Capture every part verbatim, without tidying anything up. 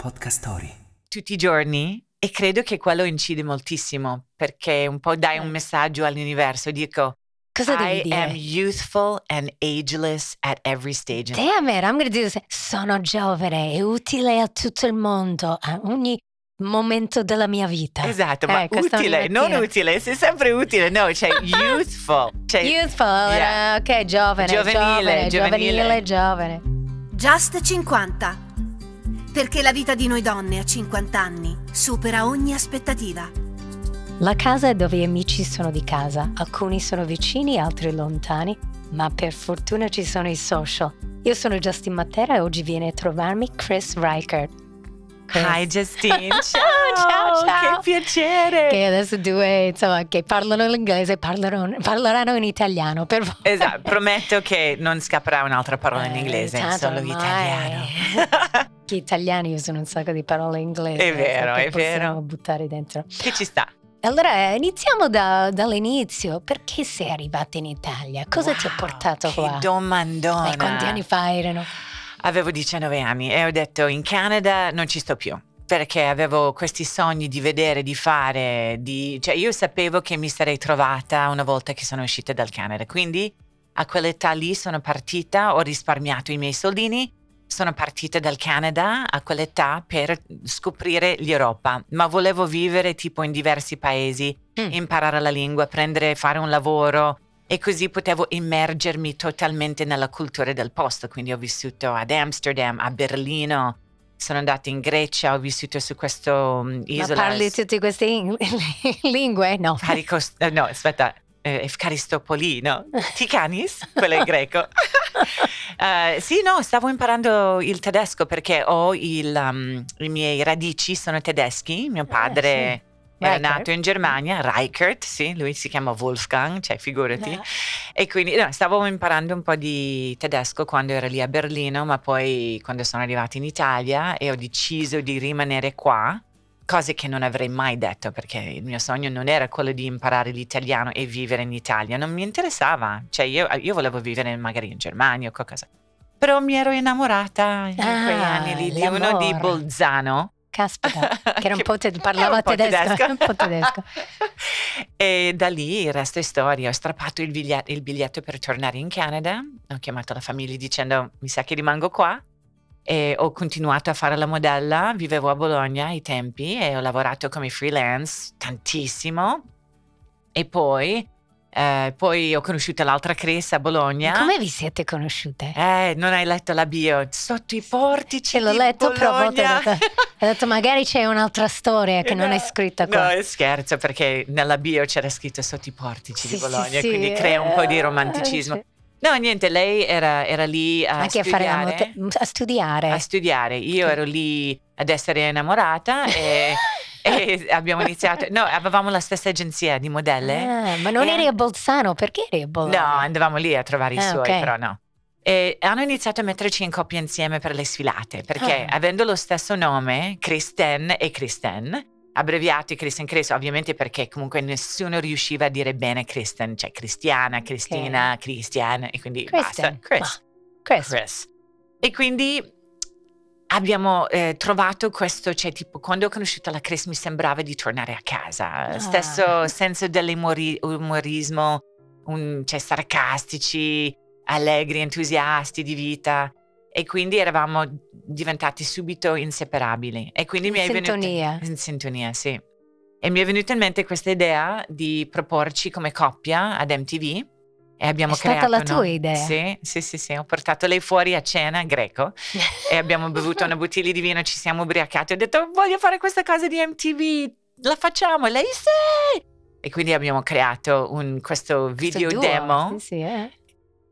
Podcast Story. Tutti i giorni, e credo che quello incide moltissimo, perché un po' dai un messaggio all'universo, dico cosa devi I dire? Am youthful and ageless at every stage. Damn it, I'm gonna do this. Sono giovane e utile a tutto il mondo, a ogni momento della mia vita. Esatto, eh, ma utile, non utile, sei sempre utile, no, cioè youthful. Cioè, youthful, yeah. uh, ok, giovane, giovanile, giovane, giovanile, giovane. Just cinquanta. Perché la vita di noi donne a cinquanta anni supera ogni aspettativa. La casa è dove gli amici sono di casa, alcuni sono vicini, altri lontani, ma per fortuna ci sono i social. Io sono Justine Matera e oggi viene a trovarmi Kris Reichert. Chris. Hi Justine, ciao, ciao, ciao, che piacere. Che adesso due, insomma, che parlano l'inglese, parlano, parleranno in italiano, per favore. Esatto, prometto che non scapperà un'altra parola eh, in inglese, solo italiano. Gli italiani usano un sacco di parole in inglese. È vero, è vero. Che possiamo buttare dentro. Che ci sta. Allora, iniziamo da, dall'inizio. Perché sei arrivata in Italia? Cosa wow, ti ha portato che qua? Che domandona. E quanti anni fa erano? Avevo diciannove anni e ho detto in Canada non ci sto più, perché avevo questi sogni di vedere, di fare, di... cioè io sapevo che mi sarei trovata una volta che sono uscita dal Canada, quindi a quell'età lì sono partita, ho risparmiato i miei soldini, sono partita dal Canada a quell'età per scoprire l'Europa, ma volevo vivere tipo in diversi paesi, mm. imparare la lingua, prendere, fare un lavoro... E così potevo immergermi totalmente nella cultura del posto, quindi ho vissuto ad Amsterdam, a Berlino, sono andata in Grecia, ho vissuto su questo isola. Ma parli tutte queste in- lingue? No. Caricos- no, aspetta, eh, Efkaristopoli, no? Tikanis, quello è greco. uh, sì, no, stavo imparando il tedesco perché ho il, um, i miei radici sono tedeschi, mio padre... Eh, sì. Era Reichert. Nato in Germania, Reichert, sì, lui si chiama Wolfgang, cioè figurati. No. E quindi no, stavo imparando un po' di tedesco quando ero lì a Berlino, ma poi quando sono arrivata in Italia e ho deciso di rimanere qua, cose che non avrei mai detto perché il mio sogno non era quello di imparare l'italiano e vivere in Italia, non mi interessava, cioè io, io volevo vivere magari in Germania o qualcosa. Però mi ero innamorata in ah, quei anni lì di uno di Bolzano. Caspita, che era un po' te- parlava un po tedesco, tedesco. un po' tedesco. E da lì il resto è storia. Ho strappato il biglietto, il biglietto per tornare in Canada. Ho chiamato la famiglia dicendo mi sa che rimango qua. E ho continuato a fare la modella. Vivevo a Bologna ai tempi e ho lavorato come freelance tantissimo. E poi... Eh, poi ho conosciuto l'altra Kris a Bologna. Come vi siete conosciute? Eh, non hai letto la bio. Sotto i portici di Bologna. Ce l'ho letto, però ho detto, ho detto magari c'è un'altra storia che no, non è scritta qua. No, scherzo, perché nella bio c'era scritto sotto i portici sì, di Bologna, sì, quindi sì, crea un po' di romanticismo. Sì. No, niente, lei era, era lì a Anche studiare. A, fare la mot- a studiare. A studiare. Io ero lì ad essere innamorata e... E abbiamo iniziato, no, avevamo la stessa agenzia di modelle. Ah, ma non e eri a Bolzano, perché eri a Bolzano? No, andavamo lì a trovare ah, i suoi, okay. Però no. E hanno iniziato a metterci in coppia insieme per le sfilate, perché ah. avendo lo stesso nome, Kristen e Kristen, abbreviati Kristen Chris, ovviamente perché comunque nessuno riusciva a dire bene Kristen, cioè Cristiana, Cristina, okay. Christian, e quindi Kristen. Basta. Chris. Ma. Chris. Chris. E quindi... Abbiamo eh, trovato questo, cioè tipo quando ho conosciuto la Kris mi sembrava di tornare a casa, ah. stesso senso dell'umorismo, un, cioè sarcastici, allegri, entusiasti di vita e quindi eravamo diventati subito inseparabili e quindi in mi è sintonia. Venuto, in sintonia, sì. E mi è venuta in mente questa idea di proporci come coppia ad M T V. E abbiamo è creato, stata la tua no? idea? Sì, sì, sì, sì, ho portato lei fuori a cena, greco, e abbiamo bevuto una bottiglia di vino, ci siamo ubriacati, ho detto voglio fare questa cosa di M T V, la facciamo? E lei sì! E quindi abbiamo creato un, questo video questo demo, sì, sì, eh.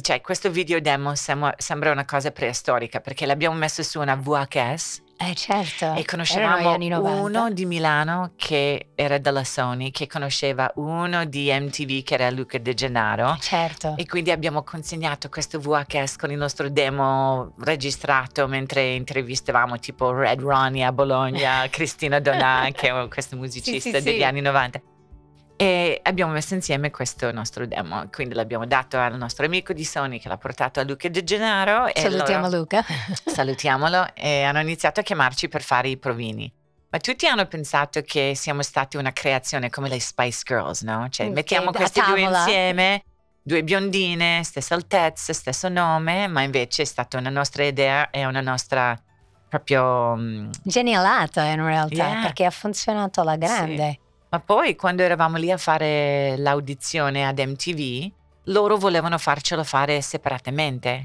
cioè questo video demo sem- sembra una cosa preistorica perché l'abbiamo messo su una V H S. Eh certo. E conoscevamo uno di Milano che era della Sony, che conosceva uno di M T V che era Luca De Gennaro. Certo. E quindi abbiamo consegnato questo V H S con il nostro demo registrato mentre intervistavamo tipo Red Ronnie a Bologna, Cristina Donà che è questo musicista sì, sì, degli sì. anni novanta. E abbiamo messo insieme questo nostro demo, quindi l'abbiamo dato al nostro amico di Sony che l'ha portato a Luca De Gennaro. Salutiamo loro, Luca. Salutiamolo. E hanno iniziato a chiamarci per fare i provini. Ma tutti hanno pensato che siamo stati una creazione come le Spice Girls, no? Cioè okay, mettiamo queste due insieme, due biondine, stessa altezza, stesso nome, ma invece è stata una nostra idea e una nostra proprio... Um... genialata in realtà, yeah, perché ha funzionato alla grande. Sì. Ma poi quando eravamo lì a fare l'audizione ad M T V, loro volevano farcelo fare separatamente.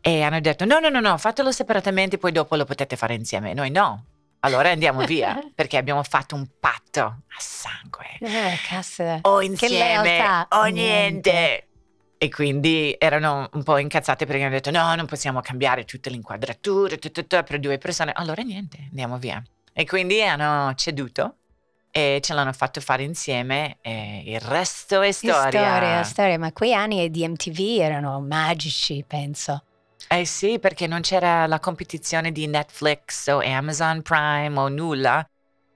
E hanno detto no, no, no, no, fatelo separatamente, poi dopo lo potete fare insieme. Noi no. Allora andiamo via, perché abbiamo fatto un patto a sangue. Eh, cazzo. O insieme o niente. niente. E quindi erano un po' incazzate perché hanno detto no, non possiamo cambiare tutte le inquadrature per due persone. Allora niente, andiamo via. E quindi hanno ceduto e ce l'hanno fatto fare insieme e il resto è storia. È storia, storia. Ma quei anni di M T V erano magici, penso. Eh sì, perché non c'era la competizione di Netflix o Amazon Prime o nulla,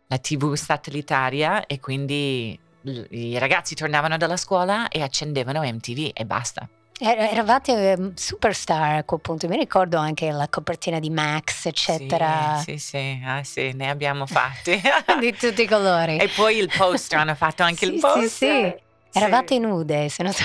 la tivù satellitaria, e quindi l- i ragazzi tornavano dalla scuola e accendevano M T V e basta. Eravate um, superstar a quel punto, mi ricordo anche la copertina di Max, eccetera. Sì, sì, sì, ah, sì, ne abbiamo fatti. Di tutti i colori. E poi il poster, hanno fatto anche sì, il poster. Sì, sì. Eravate sì. nude, se non so.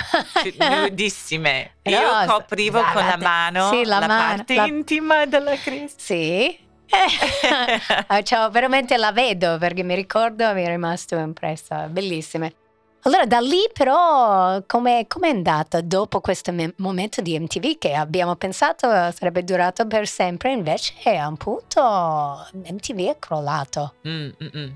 Nudissime. Io no, coprivo davate, con la mano sì, la, la mano, parte la... intima della Kris. Sì. Cioè, veramente la vedo perché mi ricordo, mi è rimasto impressa. Bellissime. Allora, da lì però, come è andata dopo questo me- momento di M T V che abbiamo pensato sarebbe durato per sempre, invece a un punto M T V è crollato. Mm, mm, mm.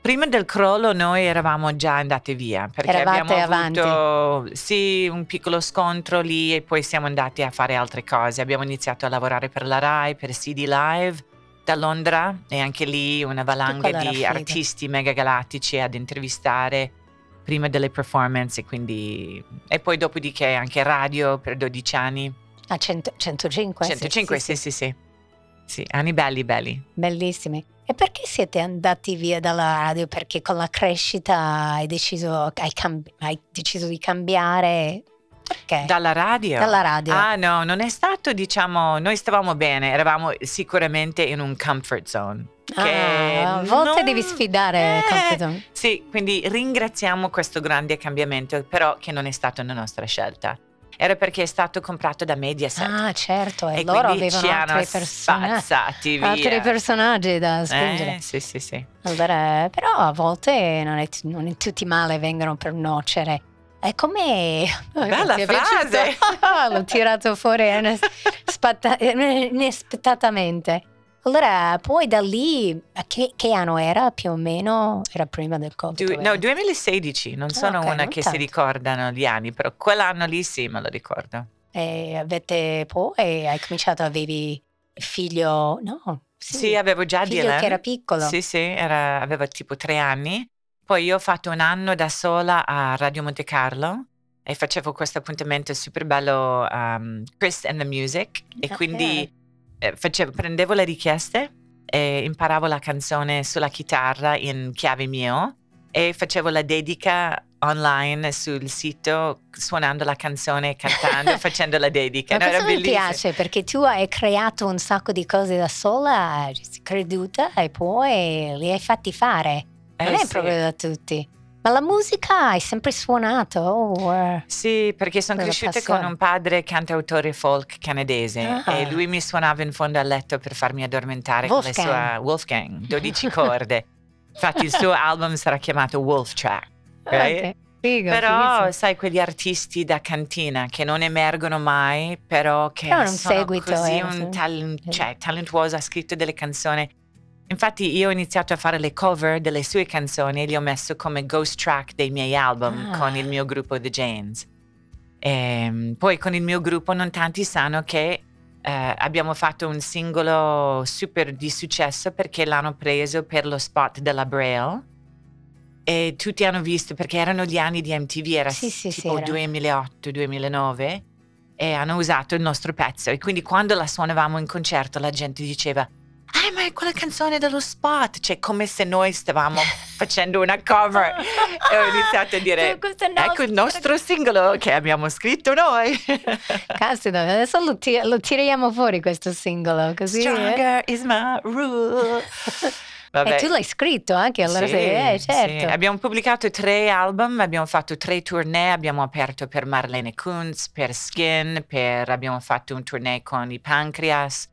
Prima del crollo noi eravamo già andate via perché Eravate abbiamo avuto avanti. sì un piccolo scontro lì e poi siamo andati a fare altre cose. Abbiamo iniziato a lavorare per la Rai, per C D Live da Londra e anche lì una valanga di artisti mega galattici ad intervistare prima delle performance e quindi e poi dopodiché anche radio per dodici anni. A cento, centocinque? centocinque, sì, sì, sì. sì, sì. Sì, anni belli, belli. Bellissimi. E perché siete andati via dalla radio? Perché con la crescita hai deciso, hai cambi- hai deciso di cambiare? Perché? Dalla radio? Dalla radio. Ah no, non è stato, diciamo, noi stavamo bene, eravamo sicuramente in un comfort zone. Che ah, a volte non... devi sfidare eh, comfort zone. Sì, quindi ringraziamo questo grande cambiamento, però che non è stata una nostra scelta. Era perché è stato comprato da Mediaset. Ah, certo, e, e loro avevano altri personaggi, altri personaggi da spingere. Eh, sì, sì, sì. Allora, però a volte non è, non è tutti male vengono per nocere. È come bella ti frase. Oh, l'ho tirato fuori inaspettatamente. Allora, poi da lì che, che anno era più o meno? Era prima del Covid? Du- no, duemilasedici, non sono ah, okay, una non che tanto. Si ricordano gli anni, però quell'anno lì sì, me lo ricordo. E avete poi hai cominciato, avevi figlio? No, sì, sì avevo già figlio Dylan. Che era piccolo. Sì, sì, era, aveva tipo tre anni. Poi io ho fatto un anno da sola a Radio Monte Carlo e facevo questo appuntamento super bello, um, Kris and the Music, e okay. quindi... Facevo, prendevo le richieste e imparavo la canzone sulla chitarra in chiave mio e facevo la dedica online sul sito suonando la canzone, cantando, facendo la dedica. Ma no, questo era mi piace perché tu hai creato un sacco di cose da sola, creduta, e poi li hai fatti fare. Non eh, è sì. proprio da tutti. Ma la musica hai sempre suonato? Oh, sì, perché sono cresciuta passione. con un padre cantautore folk canadese ah. e lui mi suonava in fondo al letto per farmi addormentare Wolfgang. con la sua Wolfgang, dodici corde. Infatti il suo album sarà chiamato Wolf Track. Okay? Okay. Figo, però figo. Sai quegli artisti da cantina che non emergono mai, però che però sono seguito, così eh, un talent, cioè, talentuoso, ha scritto delle canzoni. Infatti io ho iniziato a fare le cover delle sue canzoni e li ho messo come ghost track dei miei album ah. con il mio gruppo The Janes. E poi con il mio gruppo non tanti sanno che eh, abbiamo fatto un singolo super di successo perché l'hanno preso per lo spot della Braille e tutti hanno visto perché erano gli anni di M T V, era sì, sì, tipo sì, duemilaotto duemilanove e hanno usato il nostro pezzo e quindi quando la suonavamo in concerto la gente diceva I'm ma è quella canzone dello spot, cioè come se noi stavamo facendo una cover e ho iniziato a dire ecco il nostro singolo che abbiamo scritto noi. Caspita, adesso lo, ti- lo tiriamo fuori questo singolo così. Stronger eh? is my rule. E tu l'hai scritto anche, allora sì, sei, eh, certo. Sì. Abbiamo pubblicato tre album, abbiamo fatto tre tournée, abbiamo aperto per Marlene Kuntz, per Skin, per, abbiamo fatto un tournée con i Pancreas,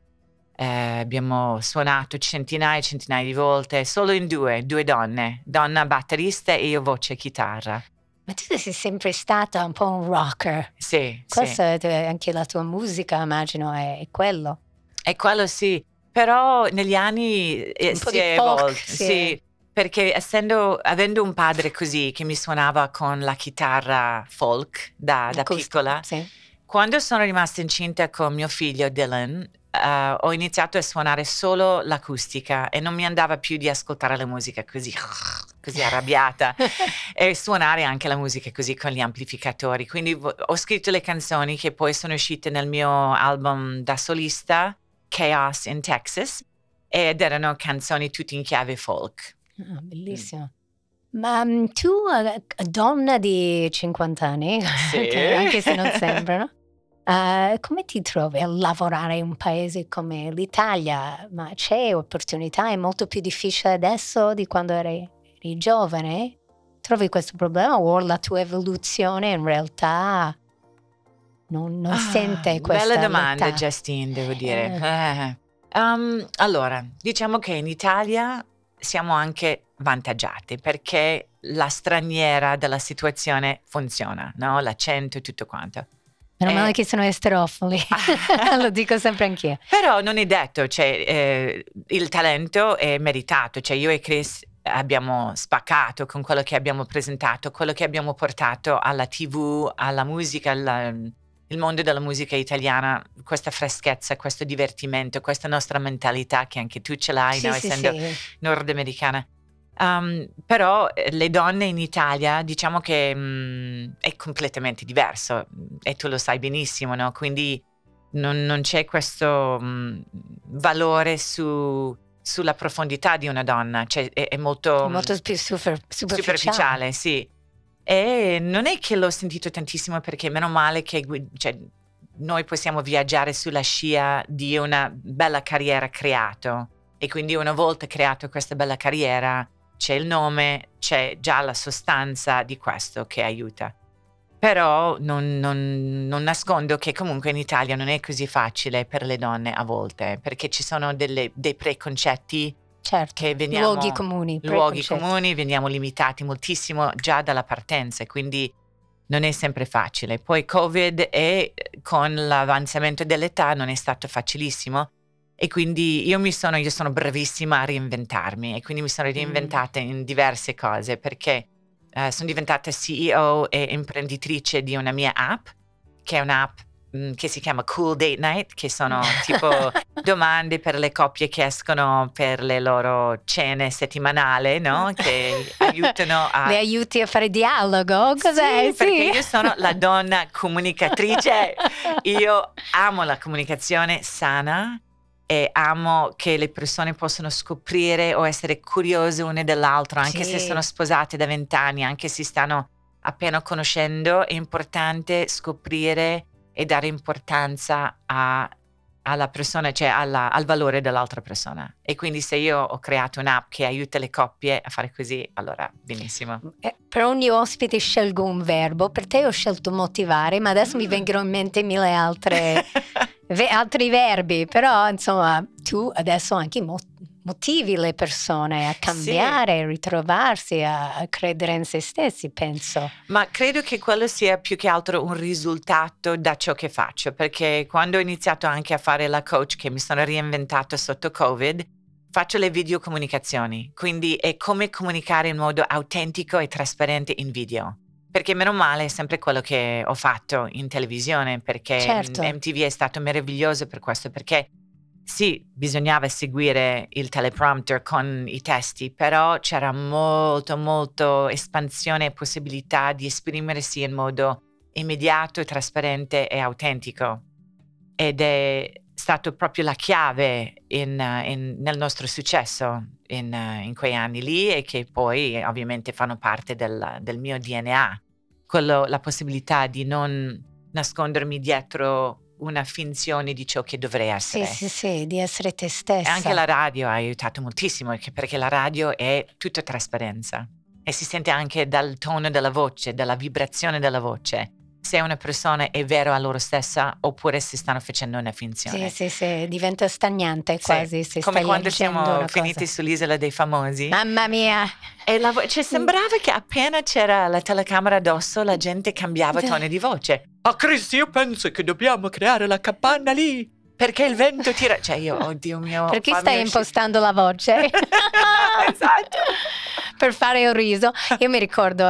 eh, abbiamo suonato centinaia e centinaia di volte, solo in due, due donne, donna batterista e io voce e chitarra. Ma tu sei sempre stata un po' un rocker. Sì, questo sì. È anche la tua musica, immagino, è, è quello. È quello, sì. Però negli anni eh, si è evolto, sì. Sì, perché essendo, avendo un padre così che mi suonava con la chitarra folk da, da piccola, sì. Quando sono rimasta incinta con mio figlio Dylan, uh, ho iniziato a suonare solo l'acustica e non mi andava più di ascoltare la musica così, così arrabbiata e suonare anche la musica così con gli amplificatori. Quindi vo- ho scritto le canzoni che poi sono uscite nel mio album da solista, Chaos in Texas, ed erano canzoni tutte in chiave folk. Oh, bellissimo. Mm. Ma um, tu, uh, donna di cinquanta anni, sì. Anche se non sembrano, uh, come ti trovi a lavorare in un paese come l'Italia? Ma c'è opportunità? È molto più difficile adesso di quando eri, eri giovane? Trovi questo problema o la tua evoluzione in realtà... Non, non ah, sente questa bella domanda, metà. Justine, devo dire. Eh. Eh. Um, allora, diciamo che in Italia siamo anche vantaggiati perché la straniera della situazione funziona, no? L'accento e tutto quanto. Meno male eh. che sono esterofili, lo dico sempre anch'io. Però non è detto, cioè eh, il talento è meritato, cioè io e Kris abbiamo spaccato con quello che abbiamo presentato, quello che abbiamo portato alla tivù, alla musica, alla, il mondo della musica italiana, questa freschezza, questo divertimento, questa nostra mentalità che anche tu ce l'hai, sì, no? Sì, essendo sì. nordamericana. Um, però le donne in Italia diciamo che mh, è completamente diverso e tu lo sai benissimo, no? Quindi non, non c'è questo mh, valore su... sulla profondità di una donna, cioè è, è molto, molto più super, superficiale. superficiale, sì. E non è che l'ho sentito tantissimo perché meno male che cioè, noi possiamo viaggiare sulla scia di una bella carriera creato e quindi una volta creato questa bella carriera c'è il nome, c'è già la sostanza di questo che aiuta. Però non, non, non nascondo che comunque in Italia non è così facile per le donne a volte, perché ci sono delle, dei preconcetti, certo, che veniamo, luoghi comuni, luoghi comuni, veniamo limitati moltissimo già dalla partenza, quindi non è sempre facile. Poi Covid e con l'avanzamento dell'età non è stato facilissimo e quindi io mi sono, io sono bravissima a reinventarmi e quindi mi sono reinventata mm. in diverse cose perché... Uh, sono diventata C E O e imprenditrice di una mia app, che è un'app mh, che si chiama Cool Date Night, che sono tipo domande per le coppie che escono per le loro cene settimanali, no? Che aiutano a... Le aiuti a fare dialogo? Cos'è? Sì, sì. Perché io sono la donna comunicatrice, io amo la comunicazione sana e amo che le persone possono scoprire o essere curiose une dell'altra, anche sì. se sono sposate da vent'anni, anche se stanno appena conoscendo, è importante scoprire e dare importanza a, alla persona, cioè alla, al valore dell'altra persona. E quindi se io ho creato un'app che aiuta le coppie a fare così, allora benissimo. Per ogni ospite scelgo un verbo, per te ho scelto motivare, ma adesso mm. mi vengono in mente mille altre... V- altri verbi, però insomma tu adesso anche mo- motivi le persone a cambiare, sì. a ritrovarsi, a-, a credere in se stessi, penso. Ma credo che quello sia più che altro un risultato da ciò che faccio, perché quando ho iniziato anche a fare la coach, che mi sono reinventata sotto Covid, faccio le videocomunicazioni, quindi è come comunicare in modo autentico e trasparente in video. Perché meno male è sempre quello che ho fatto in televisione, perché certo. M T V è stato meraviglioso per questo, perché sì, bisognava seguire il teleprompter con i testi, però c'era molto, molto espansione e possibilità di esprimersi in modo immediato, trasparente e autentico. Ed è stato proprio la chiave in, in, nel nostro successo in, in quei anni lì, e che poi ovviamente fanno parte del, del mio D N A. Quello, la possibilità di non nascondermi dietro una finzione di ciò che dovrei essere. Sì, sì, sì, di essere te stessa. E anche la radio ha aiutato moltissimo, perché la radio è tutta trasparenza e si sente anche dal tono della voce, dalla vibrazione della voce, se una persona è vera a loro stessa oppure se stanno facendo una finzione. Sì, sì, sì, diventa stagnante quasi. Sì, se come quando siamo finiti cosa. Sull'Isola dei Famosi. Mamma mia! E la vo- cioè, sembrava che appena c'era la telecamera addosso la gente cambiava tono di voce. Ah, oh, Kris, io penso che dobbiamo creare la capanna lì, perché il vento tira... Cioè io, oddio mio... Perché stai impostando la voce? Esatto! Per fare un riso. Io mi ricordo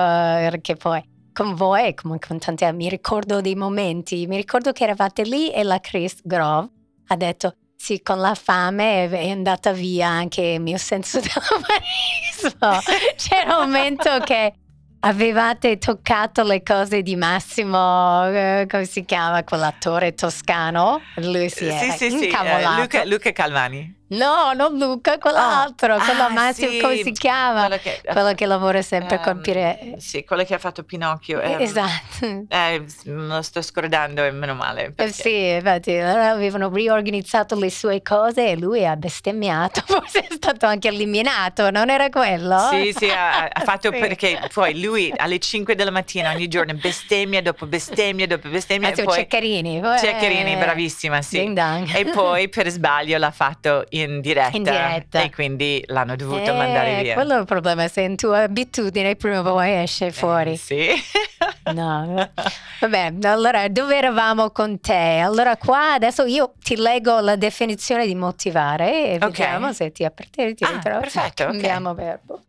che poi... con voi, come con tanti altri, mi ricordo dei momenti, mi ricordo che eravate lì e la Kris Grove ha detto, sì, con la fame è andata via anche il mio senso dell'umanismo. C'era un momento che avevate toccato le cose di Massimo, eh, come si chiama, quell'attore toscano, lui si era sì, sì, incavolato. Sì, Luca, Luca Calvani. No, non Luca, quell'altro, oh, quello ah, Massimo, sì, come si chiama? Quello che, quello che lavora sempre um, con Pire. Sì, quello che ha fatto Pinocchio. Eh, esatto. Eh, me lo sto scordando e meno male. Perché... Eh sì, infatti, allora avevano riorganizzato le sue cose e lui ha bestemmiato, forse è stato anche eliminato, non era quello? Sì, sì, ha, ha fatto sì. Perché poi lui alle cinque della mattina ogni giorno bestemmia dopo bestemmia dopo bestemmia. Massimo Ceccherini. Ceccherini, eh, bravissima, sì. Ding dang. E poi per sbaglio l'ha fatto... In diretta, in diretta e quindi l'hanno dovuto eh, mandare via. Quello è il problema, se in tua abitudine prima o poi esce fuori. Eh, sì. No. Vabbè, allora dove eravamo con te? Allora qua adesso io ti leggo la definizione di motivare e okay. Vediamo se ti appartiene, ti ah, ritrovo. Perfetto, okay. Cambiamo verbo.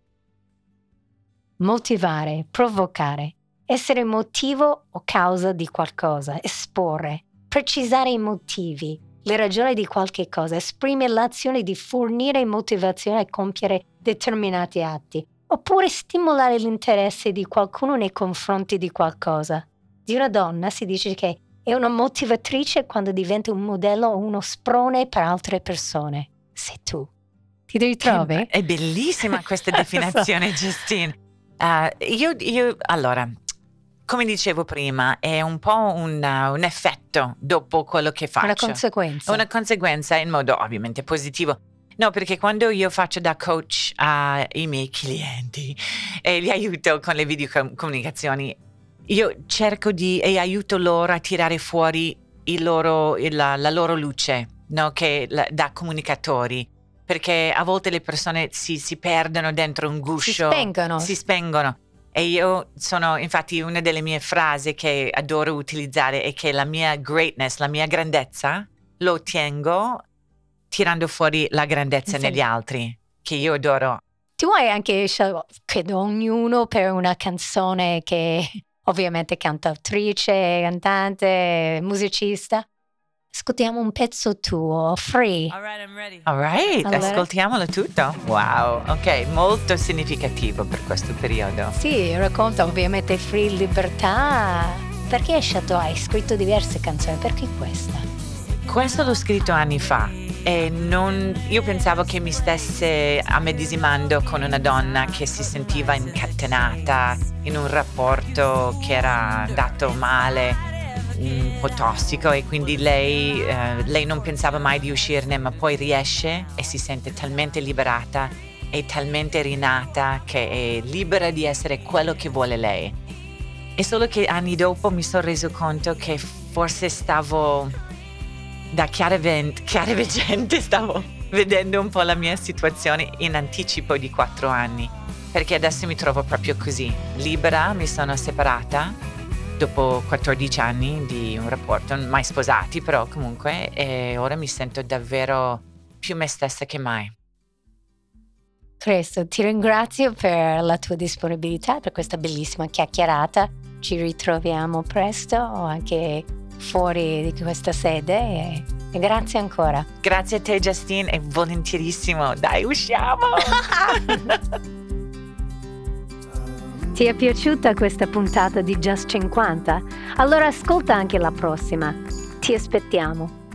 Motivare, provocare, essere motivo o causa di qualcosa, esporre, precisare i motivi, le ragioni di qualche cosa, esprime l'azione di fornire motivazione a compiere determinati atti, oppure stimolare l'interesse di qualcuno nei confronti di qualcosa. Di una donna si dice che è una motivatrice quando diventa un modello o uno sprone per altre persone. Sei tu. Ti ritrovi? È, è bellissima questa definizione, so. Justine. Uh, io, io, allora... Come dicevo prima, è un po' un, uh, un effetto dopo quello che faccio. Una conseguenza. Una conseguenza in modo ovviamente positivo. No, perché quando io faccio da coach ai uh, miei clienti e li aiuto con le videocomunicazioni, io cerco di e aiuto loro a tirare fuori il loro, il, la, la loro luce, no? Che la, da comunicatori. Perché a volte le persone si, si perdono dentro un guscio. Si spengono. Si spengono. E io sono, infatti, una delle mie frasi che adoro utilizzare è che la mia greatness, la mia grandezza, lo ottengo tirando fuori la grandezza sì. negli altri, che io adoro. Tu hai anche, credo, ognuno per una canzone che ovviamente cantautrice, cantante, musicista. Ascoltiamo un pezzo tuo, Free. All right, I'm ready. All right, allora. Ascoltiamolo tutto. Wow, ok, molto significativo per questo periodo. Sì, racconta ovviamente Free, libertà. Perché hai scelto, hai scritto diverse canzoni, perché questa? Questo l'ho scritto anni fa e non, io pensavo che mi stesse ammedesimando con una donna che si sentiva incatenata in un rapporto che era andato male, un po' tossico, e quindi lei, eh, lei non pensava mai di uscirne, ma poi riesce e si sente talmente liberata e talmente rinata che è libera di essere quello che vuole lei. E solo che anni dopo mi sono reso conto che forse stavo da chiareveggente, stavo vedendo un po' la mia situazione in anticipo di quattro anni, perché adesso mi trovo proprio così, libera, mi sono separata dopo quattordici anni di un rapporto, mai sposati però comunque, e ora mi sento davvero più me stessa che mai. Kris, ti ringrazio per la tua disponibilità, per questa bellissima chiacchierata. Ci ritroviamo presto anche fuori di questa sede e grazie ancora. Grazie a te, Justine, e volentierissimo. Dai, usciamo! Ti è piaciuta questa puntata di Just cinquanta? Allora ascolta anche la prossima. Ti aspettiamo.